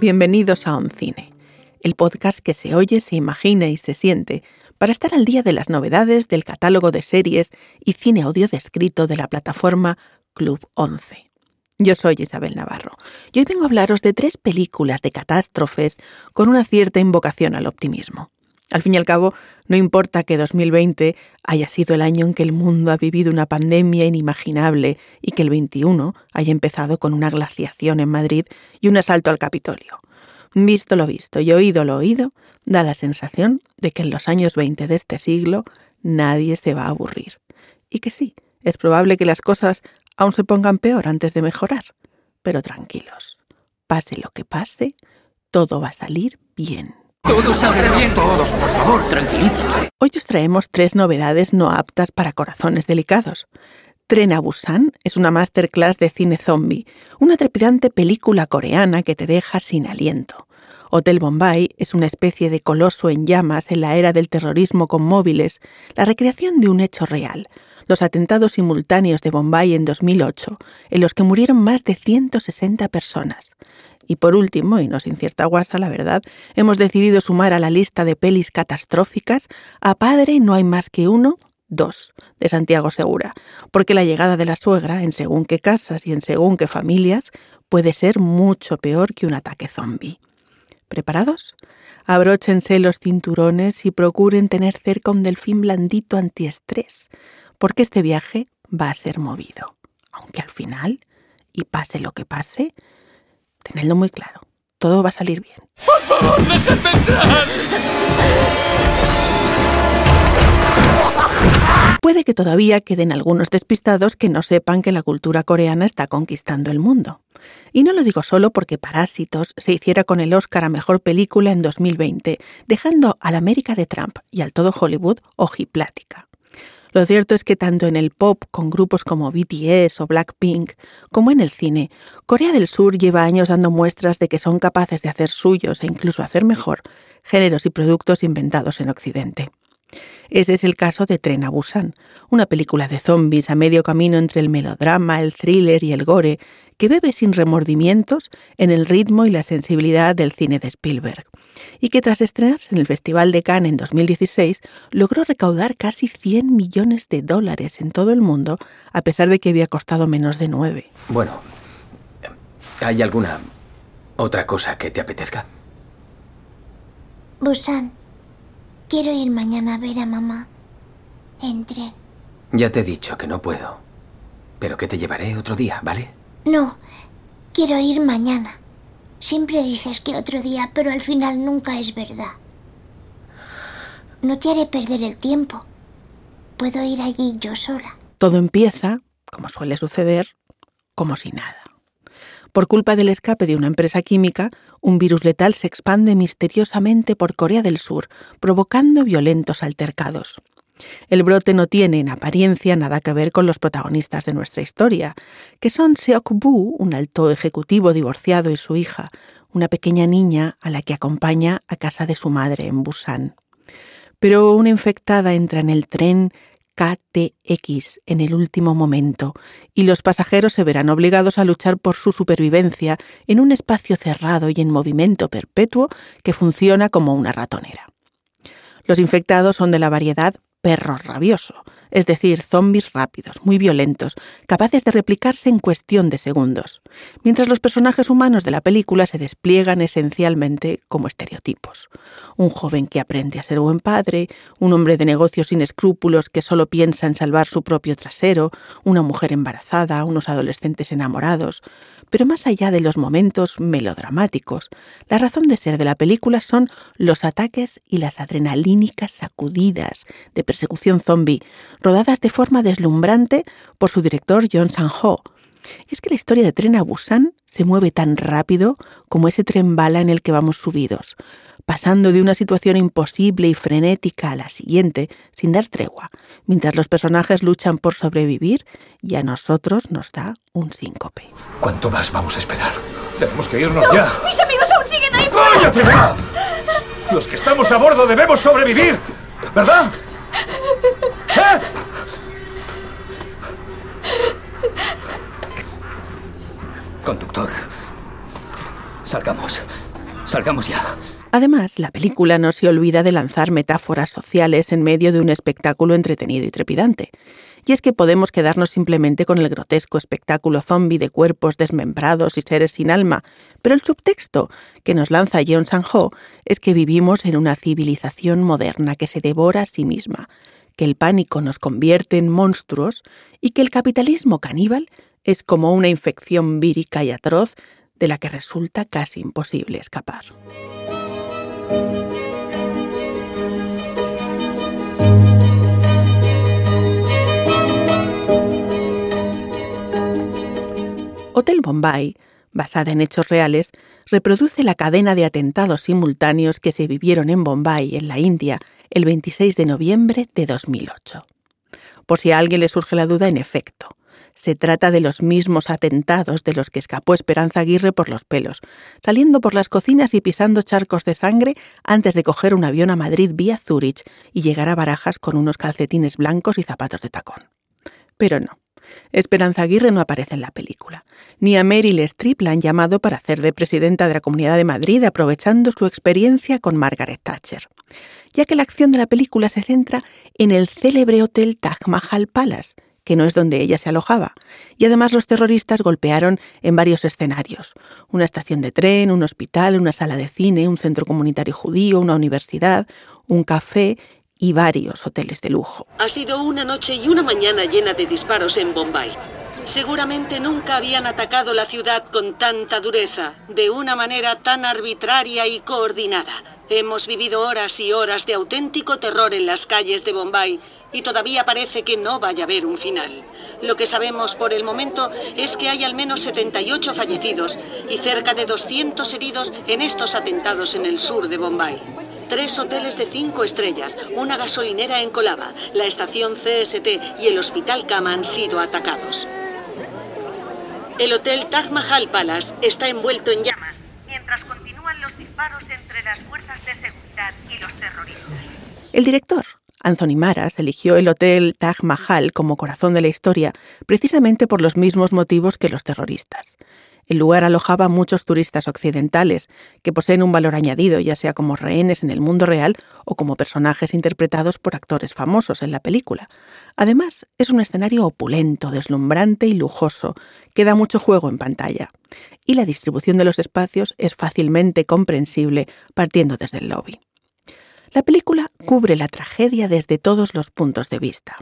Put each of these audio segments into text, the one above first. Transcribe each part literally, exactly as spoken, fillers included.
Bienvenidos a OnCine, el podcast que se oye, se imagina y se siente para estar al día de las novedades del catálogo de series y cine audio descrito de la plataforma Club once. Yo soy Isabel Navarro y hoy vengo a hablaros de tres películas de catástrofes con una cierta invocación al optimismo. Al fin y al cabo, no importa que dos mil veinte haya sido el año en que el mundo ha vivido una pandemia inimaginable y que el veintiuno haya empezado con una glaciación en Madrid y un asalto al Capitolio. Visto lo visto y oído lo oído, da la sensación de que en los años veinte de este siglo nadie se va a aburrir. Y que sí, es probable que las cosas aún se pongan peor antes de mejorar. Pero tranquilos, pase lo que pase, todo va a salir bien. Todo saldrá bien. Todos, por favor, tranquilícense. Hoy os traemos tres novedades no aptas para corazones delicados. Tren a Busan es una masterclass de cine zombie, una trepidante película coreana que te deja sin aliento. Hotel Bombay es una especie de coloso en llamas en la era del terrorismo con móviles, la recreación de un hecho real. Los atentados simultáneos de Bombay en dos mil ocho, en los que murieron más de ciento sesenta personas. Y por último, y no sin cierta guasa, la verdad, hemos decidido sumar a la lista de pelis catastróficas a Padre no hay más que uno, dos, de Santiago Segura, porque la llegada de la suegra, en según qué casas y en según qué familias, puede ser mucho peor que un ataque zombi. ¿Preparados? Abróchense los cinturones y procuren tener cerca un delfín blandito antiestrés, porque este viaje va a ser movido. Aunque al final, y pase lo que pase, tenedlo muy claro, todo va a salir bien. ¡Por favor, déjenme entrar! Puede que todavía queden algunos despistados que no sepan que la cultura coreana está conquistando el mundo. Y no lo digo solo porque Parásitos se hiciera con el Oscar a Mejor Película en dos mil veinte, dejando a la América de Trump y al todo Hollywood ojiplática. Lo cierto es que tanto en el pop, con grupos como B T S o Blackpink, como en el cine, Corea del Sur lleva años dando muestras de que son capaces de hacer suyos e incluso hacer mejor géneros y productos inventados en Occidente. Ese es el caso de Tren a Busan, una película de zombies a medio camino entre el melodrama, el thriller y el gore, que bebe sin remordimientos en el ritmo y la sensibilidad del cine de Spielberg, y que tras estrenarse en el Festival de Cannes en dos mil dieciséis, logró recaudar casi cien millones de dólares en todo el mundo, a pesar de que había costado menos de nueve. Bueno, ¿hay alguna otra cosa que te apetezca? Busan. Quiero ir mañana a ver a mamá en tren. Ya te he dicho que no puedo, pero que te llevaré otro día, ¿vale? No, quiero ir mañana. Siempre dices que otro día, pero al final nunca es verdad. No te haré perder el tiempo. Puedo ir allí yo sola. Todo empieza, como suele suceder, como si nada. Por culpa del escape de una empresa química, un virus letal se expande misteriosamente por Corea del Sur, provocando violentos altercados. El brote no tiene, en apariencia, nada que ver con los protagonistas de nuestra historia, que son Seok-bu, un alto ejecutivo divorciado, y su hija, una pequeña niña a la que acompaña a casa de su madre en Busan. Pero una infectada entra en el tren K T X en el último momento, y los pasajeros se verán obligados a luchar por su supervivencia en un espacio cerrado y en movimiento perpetuo que funciona como una ratonera. Los infectados son de la variedad perro rabioso, es decir, zombis rápidos, muy violentos, capaces de replicarse en cuestión de segundos, mientras los personajes humanos de la película se despliegan esencialmente como estereotipos. Un joven que aprende a ser buen padre, un hombre de negocios sin escrúpulos que solo piensa en salvar su propio trasero, una mujer embarazada, unos adolescentes enamorados. Pero más allá de los momentos melodramáticos, la razón de ser de la película son los ataques y las adrenalínicas sacudidas de persecución zombie, rodadas de forma deslumbrante por su director Jon Sang-ho. Y es que la historia de Tren a Busan se mueve tan rápido como ese tren bala en el que vamos subidos, pasando de una situación imposible y frenética a la siguiente sin dar tregua, mientras los personajes luchan por sobrevivir y a nosotros nos da un síncope. ¿Cuánto más vamos a esperar? Tenemos que irnos no, ya. ¡Mis amigos aún siguen ahí fuera! ¡Cállate! Los que estamos a bordo debemos sobrevivir, ¿verdad? ¿Eh? Conductor, salgamos. Salgamos ya. Además, la película no se olvida de lanzar metáforas sociales en medio de un espectáculo entretenido y trepidante. Y es que podemos quedarnos simplemente con el grotesco espectáculo zombi de cuerpos desmembrados y seres sin alma, pero el subtexto que nos lanza Jon Sang-ho es que vivimos en una civilización moderna que se devora a sí misma, que el pánico nos convierte en monstruos y que el capitalismo caníbal es como una infección vírica y atroz de la que resulta casi imposible escapar. Hotel Bombay, basada en hechos reales, reproduce la cadena de atentados simultáneos que se vivieron en Bombay, en la India, el veintiséis de noviembre de dos mil ocho. Por si a alguien le surge la duda, en efecto, se trata de los mismos atentados de los que escapó Esperanza Aguirre por los pelos, saliendo por las cocinas y pisando charcos de sangre antes de coger un avión a Madrid vía Zúrich y llegar a Barajas con unos calcetines blancos y zapatos de tacón. Pero no. Esperanza Aguirre no aparece en la película. Ni a Meryl Streep la han llamado para hacer de presidenta de la Comunidad de Madrid, aprovechando su experiencia con Margaret Thatcher, ya que la acción de la película se centra en el célebre hotel Taj Mahal Palace, que no es donde ella se alojaba, y además los terroristas golpearon en varios escenarios: una estación de tren, un hospital, una sala de cine, un centro comunitario judío, una universidad, un café y varios hoteles de lujo. Ha sido una noche y una mañana llena de disparos en Bombay. Seguramente nunca habían atacado la ciudad con tanta dureza, de una manera tan arbitraria y coordinada. Hemos vivido horas y horas de auténtico terror en las calles de Bombay y todavía parece que no vaya a haber un final. Lo que sabemos por el momento es que hay al menos setenta y ocho fallecidos y cerca de doscientos heridos en estos atentados en el sur de Bombay. Tres hoteles de cinco estrellas, una gasolinera en Colaba, la estación C S T y el hospital Cama han sido atacados. El hotel Taj Mahal Palace está envuelto en llamas, mientras continúan los disparos entre las fuerzas de seguridad y los terroristas. El director, Anthony Maras, eligió el hotel Taj Mahal como corazón de la historia precisamente por los mismos motivos que los terroristas. El lugar alojaba a muchos turistas occidentales que poseen un valor añadido, ya sea como rehenes en el mundo real o como personajes interpretados por actores famosos en la película. Además, es un escenario opulento, deslumbrante y lujoso, que da mucho juego en pantalla. Y la distribución de los espacios es fácilmente comprensible partiendo desde el lobby. La película cubre la tragedia desde todos los puntos de vista.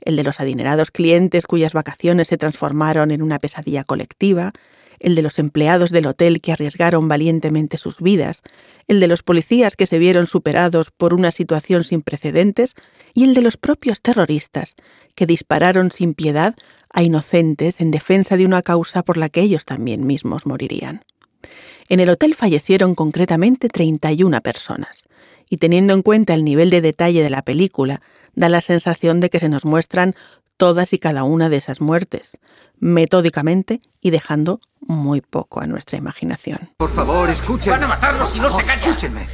El de los adinerados clientes cuyas vacaciones se transformaron en una pesadilla colectiva, el de los empleados del hotel que arriesgaron valientemente sus vidas, el de los policías que se vieron superados por una situación sin precedentes y el de los propios terroristas que dispararon sin piedad a inocentes en defensa de una causa por la que ellos también mismos morirían. En el hotel fallecieron concretamente treinta y una personas y, teniendo en cuenta el nivel de detalle de la película, da la sensación de que se nos muestran todas y cada una de esas muertes, metódicamente y dejando muy poco a nuestra imaginación. Por favor, escuchen. Van a matarnos si no se callan. Escúchenme.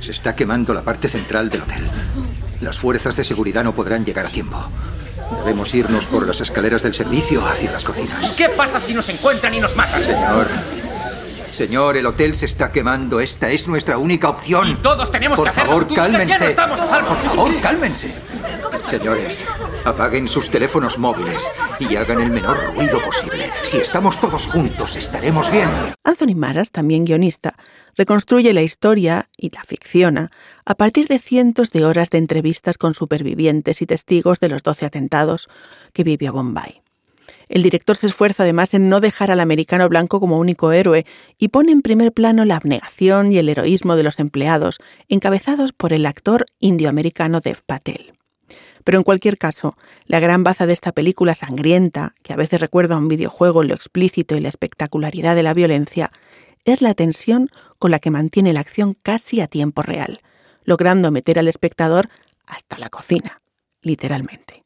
Se está quemando la parte central del hotel. Las fuerzas de seguridad no podrán llegar a tiempo. Debemos irnos por las escaleras del servicio hacia las cocinas. ¿Qué pasa si nos encuentran y nos matan? Señor, señor, el hotel se está quemando. Esta es nuestra única opción. Y todos tenemos por que hacerlo. Por favor, cálmense. No estamos a salvo. Por favor, cálmense. Señores, apaguen sus teléfonos móviles y hagan el menor ruido posible. Si estamos todos juntos, estaremos bien. Anthony Maras, también guionista, reconstruye la historia y la ficciona a partir de cientos de horas de entrevistas con supervivientes y testigos de los doce atentados que vivió Bombay. El director se esfuerza además en no dejar al americano blanco como único héroe y pone en primer plano la abnegación y el heroísmo de los empleados, encabezados por el actor indioamericano Dev Patel. Pero en cualquier caso, la gran baza de esta película sangrienta, que a veces recuerda a un videojuego en lo explícito y la espectacularidad de la violencia, es la tensión con la que mantiene la acción casi a tiempo real, logrando meter al espectador hasta la cocina, literalmente.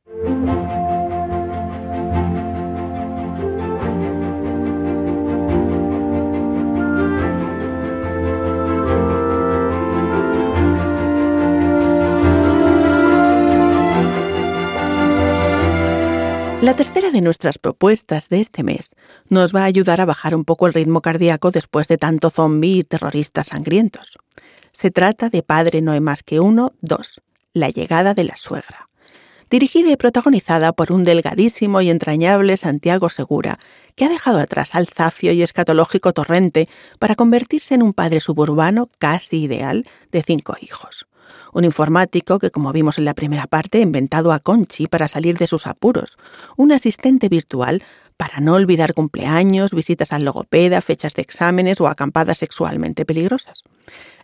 La tercera de nuestras propuestas de este mes nos va a ayudar a bajar un poco el ritmo cardíaco después de tanto zombi y terroristas sangrientos. Se trata de Padre no hay más que uno, dos, la llegada de la suegra. Dirigida y protagonizada por un delgadísimo y entrañable Santiago Segura, que ha dejado atrás al zafio y escatológico Torrente para convertirse en un padre suburbano casi ideal de cinco hijos. Un informático que, como vimos en la primera parte, ha inventado a Conchi para salir de sus apuros. Un asistente virtual para no olvidar cumpleaños, visitas al logopeda, fechas de exámenes o acampadas sexualmente peligrosas.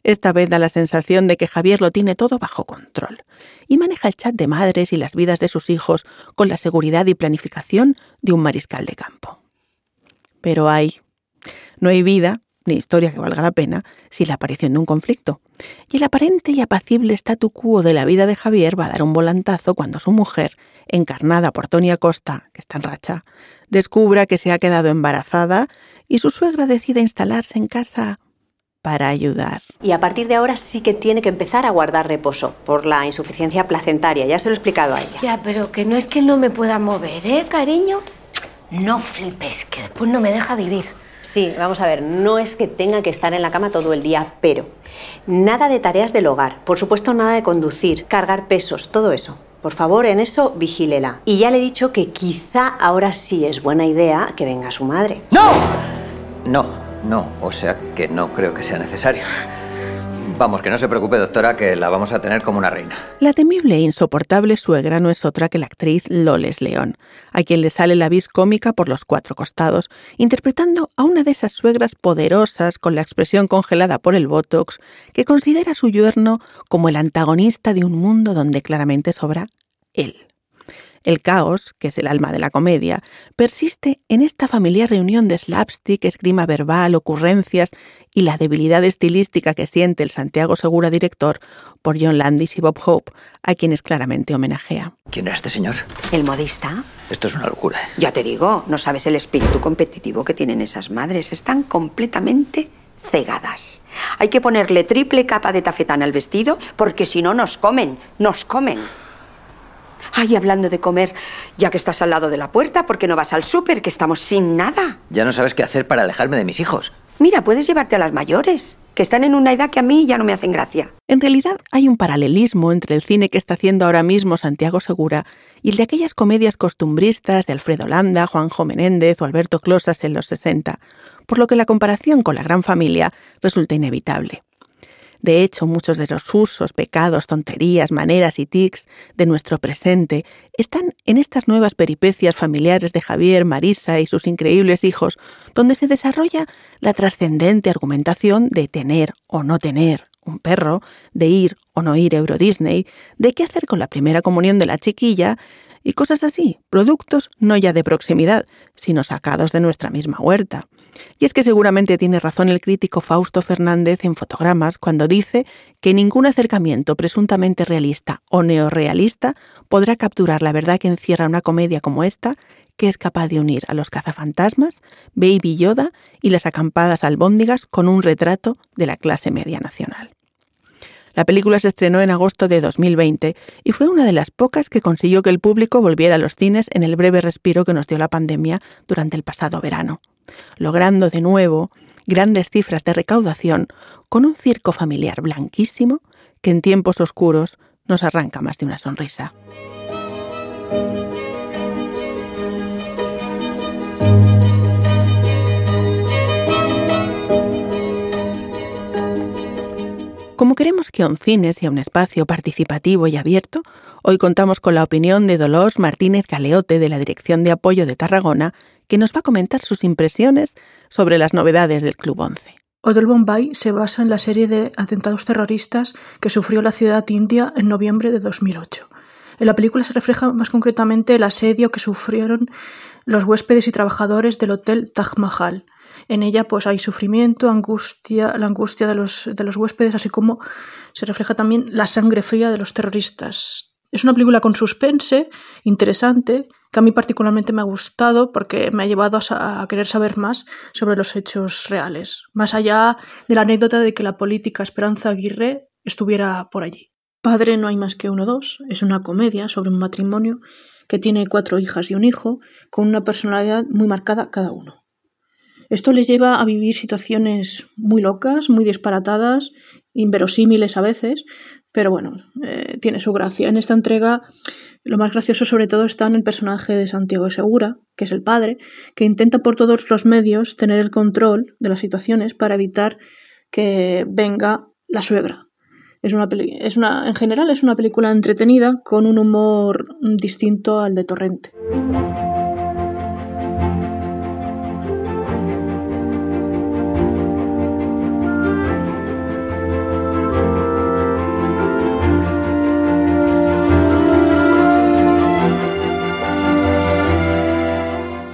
Esta vez da la sensación de que Javier lo tiene todo bajo control y maneja el chat de madres y las vidas de sus hijos con la seguridad y planificación de un mariscal de campo. Pero hay... no hay vida... ni historia que valga la pena, sin la aparición de un conflicto. Y el aparente y apacible statu quo de la vida de Javier va a dar un volantazo cuando su mujer, encarnada por Tony Acosta, que está en racha, descubra que se ha quedado embarazada y su suegra decide instalarse en casa para ayudar. Y a partir de ahora sí que tiene que empezar a guardar reposo por la insuficiencia placentaria. Ya se lo he explicado a ella. Ya, pero que no es que no me pueda mover, ¿eh, cariño? No flipes, que después no me deja vivir. Sí, vamos a ver, no es que tenga que estar en la cama todo el día, pero nada de tareas del hogar, por supuesto nada de conducir, cargar pesos, todo eso. Por favor, en eso vigílela. Y ya le he dicho que quizá ahora sí es buena idea que venga su madre. ¡No! No, no, o sea que no creo que sea necesario. Vamos, que no se preocupe, doctora, que la vamos a tener como una reina. La temible e insoportable suegra no es otra que la actriz Loles León, a quien le sale la vis cómica por los cuatro costados, interpretando a una de esas suegras poderosas con la expresión congelada por el botox, que considera a su yerno como el antagonista de un mundo donde claramente sobra él. El caos, que es el alma de la comedia, persiste en esta familiar reunión de slapstick, esgrima verbal, ocurrencias y la debilidad estilística que siente el Santiago Segura director por John Landis y Bob Hope, a quienes claramente homenajea. ¿Quién era este señor? ¿El modista? Esto es una locura. Ya te digo, no sabes el espíritu competitivo que tienen esas madres. Están completamente cegadas. Hay que ponerle triple capa de tafetán al vestido porque si no nos comen, nos comen. Ay, hablando de comer, ya que estás al lado de la puerta, ¿por qué no vas al súper? Que estamos sin nada. Ya no sabes qué hacer para alejarme de mis hijos. Mira, puedes llevarte a las mayores, que están en una edad que a mí ya no me hacen gracia. En realidad hay un paralelismo entre el cine que está haciendo ahora mismo Santiago Segura y el de aquellas comedias costumbristas de Alfredo Landa, Juanjo Menéndez o Alberto Closas en los sesenta, por lo que la comparación con La Gran Familia resulta inevitable. De hecho, muchos de los usos, pecados, tonterías, maneras y tics de nuestro presente están en estas nuevas peripecias familiares de Javier, Marisa y sus increíbles hijos, donde se desarrolla la trascendente argumentación de tener o no tener un perro, de ir o no ir a Euro Disney, de qué hacer con la primera comunión de la chiquilla y cosas así, productos no ya de proximidad, sino sacados de nuestra misma huerta. Y es que seguramente tiene razón el crítico Fausto Fernández en Fotogramas cuando dice que ningún acercamiento presuntamente realista o neorrealista podrá capturar la verdad que encierra una comedia como esta, que es capaz de unir a los cazafantasmas, Baby Yoda y las acampadas albóndigas con un retrato de la clase media nacional. La película se estrenó en agosto de dos mil veinte y fue una de las pocas que consiguió que el público volviera a los cines en el breve respiro que nos dio la pandemia durante el pasado verano, logrando de nuevo grandes cifras de recaudación con un circo familiar blanquísimo que en tiempos oscuros nos arranca más de una sonrisa. Como queremos que OnCine sea un espacio participativo y abierto, hoy contamos con la opinión de Dolors Martínez Galeote de la Dirección de Apoyo de Tarragona, que nos va a comentar sus impresiones sobre las novedades del Club once. Hotel Bombay se basa en la serie de atentados terroristas que sufrió la ciudad india en noviembre de dos mil ocho. En la película se refleja más concretamente el asedio que sufrieron los huéspedes y trabajadores del hotel Taj Mahal. En ella pues hay sufrimiento, angustia, la angustia de los, de los huéspedes, así como se refleja también la sangre fría de los terroristas. Es una película con suspense, interesante, que a mí particularmente me ha gustado porque me ha llevado a, a querer saber más sobre los hechos reales, más allá de la anécdota de que la política Esperanza Aguirre estuviera por allí. Padre no hay más que uno dos es una comedia sobre un matrimonio que tiene cuatro hijas y un hijo con una personalidad muy marcada cada uno. Esto les lleva a vivir situaciones muy locas, muy disparatadas, inverosímiles a veces, pero bueno, eh, tiene su gracia. En esta entrega lo más gracioso sobre todo está en el personaje de Santiago Segura, que es el padre, que intenta por todos los medios tener el control de las situaciones para evitar que venga la suegra. Es una peli- es una, en general es una película entretenida con un humor distinto al de Torrente.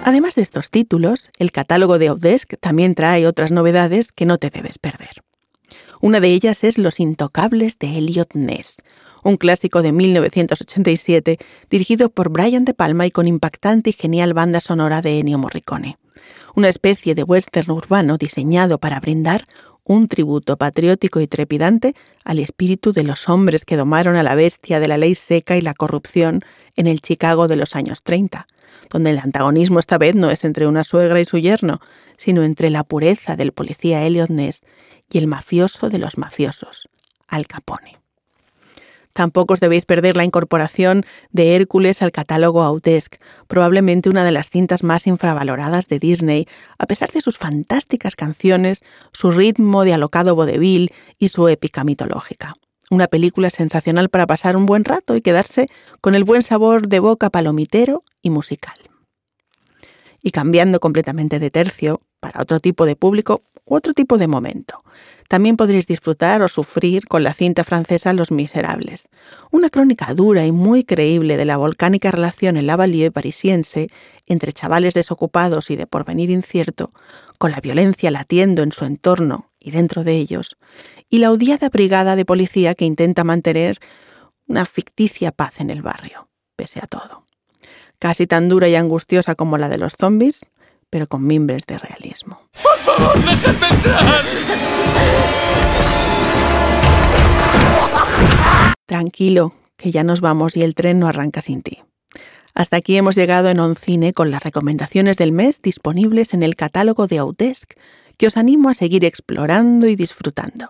Además de estos títulos, el catálogo de Audesc también trae otras novedades que no te debes perder. Una de ellas es Los Intocables de Elliot Ness, un clásico de mil novecientos ochenta y siete dirigido por Brian De Palma y con impactante y genial banda sonora de Ennio Morricone. Una especie de western urbano diseñado para brindar un tributo patriótico y trepidante al espíritu de los hombres que domaron a la bestia de la ley seca y la corrupción en el Chicago de los años treinta. Donde el antagonismo esta vez no es entre una suegra y su yerno, sino entre la pureza del policía Elliot Ness y el mafioso de los mafiosos, Al Capone. Tampoco os debéis perder la incorporación de Hércules al catálogo Audesc, probablemente una de las cintas más infravaloradas de Disney, a pesar de sus fantásticas canciones, su ritmo de alocado vodevil y su épica mitológica. Una película sensacional para pasar un buen rato y quedarse con el buen sabor de boca palomitero y musical. Y cambiando completamente de tercio, para otro tipo de público u otro tipo de momento, también podréis disfrutar o sufrir con la cinta francesa Los Miserables, una crónica dura y muy creíble de la volcánica relación en la banlieue parisiense entre chavales desocupados y de porvenir incierto, con la violencia latiendo en su entorno y dentro de ellos, y la odiada brigada de policía que intenta mantener una ficticia paz en el barrio, pese a todo. Casi tan dura y angustiosa como la de los zombies, pero con mimbres de realismo. ¡Por favor, déjenme entrar! Tranquilo, que ya nos vamos y el tren no arranca sin ti. Hasta aquí hemos llegado en OnCine con las recomendaciones del mes disponibles en el catálogo de Audesc, que os animo a seguir explorando y disfrutando.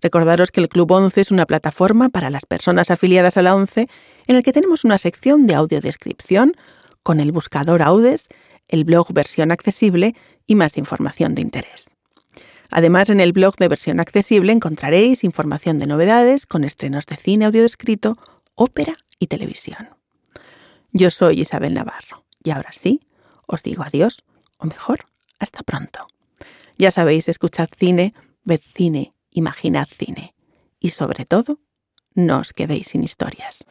Recordaros que el Club once es una plataforma para las personas afiliadas a la ONCE en la que tenemos una sección de audiodescripción con el buscador Audesc, el blog Versión Accesible y más información de interés. Además, en el blog de Versión Accesible encontraréis información de novedades con estrenos de cine audiodescrito, ópera y televisión. Yo soy Isabel Navarro y ahora sí, os digo adiós, o mejor, hasta pronto. Ya sabéis, escuchad cine, ved cine, imaginad cine. Y sobre todo, no os quedéis sin historias.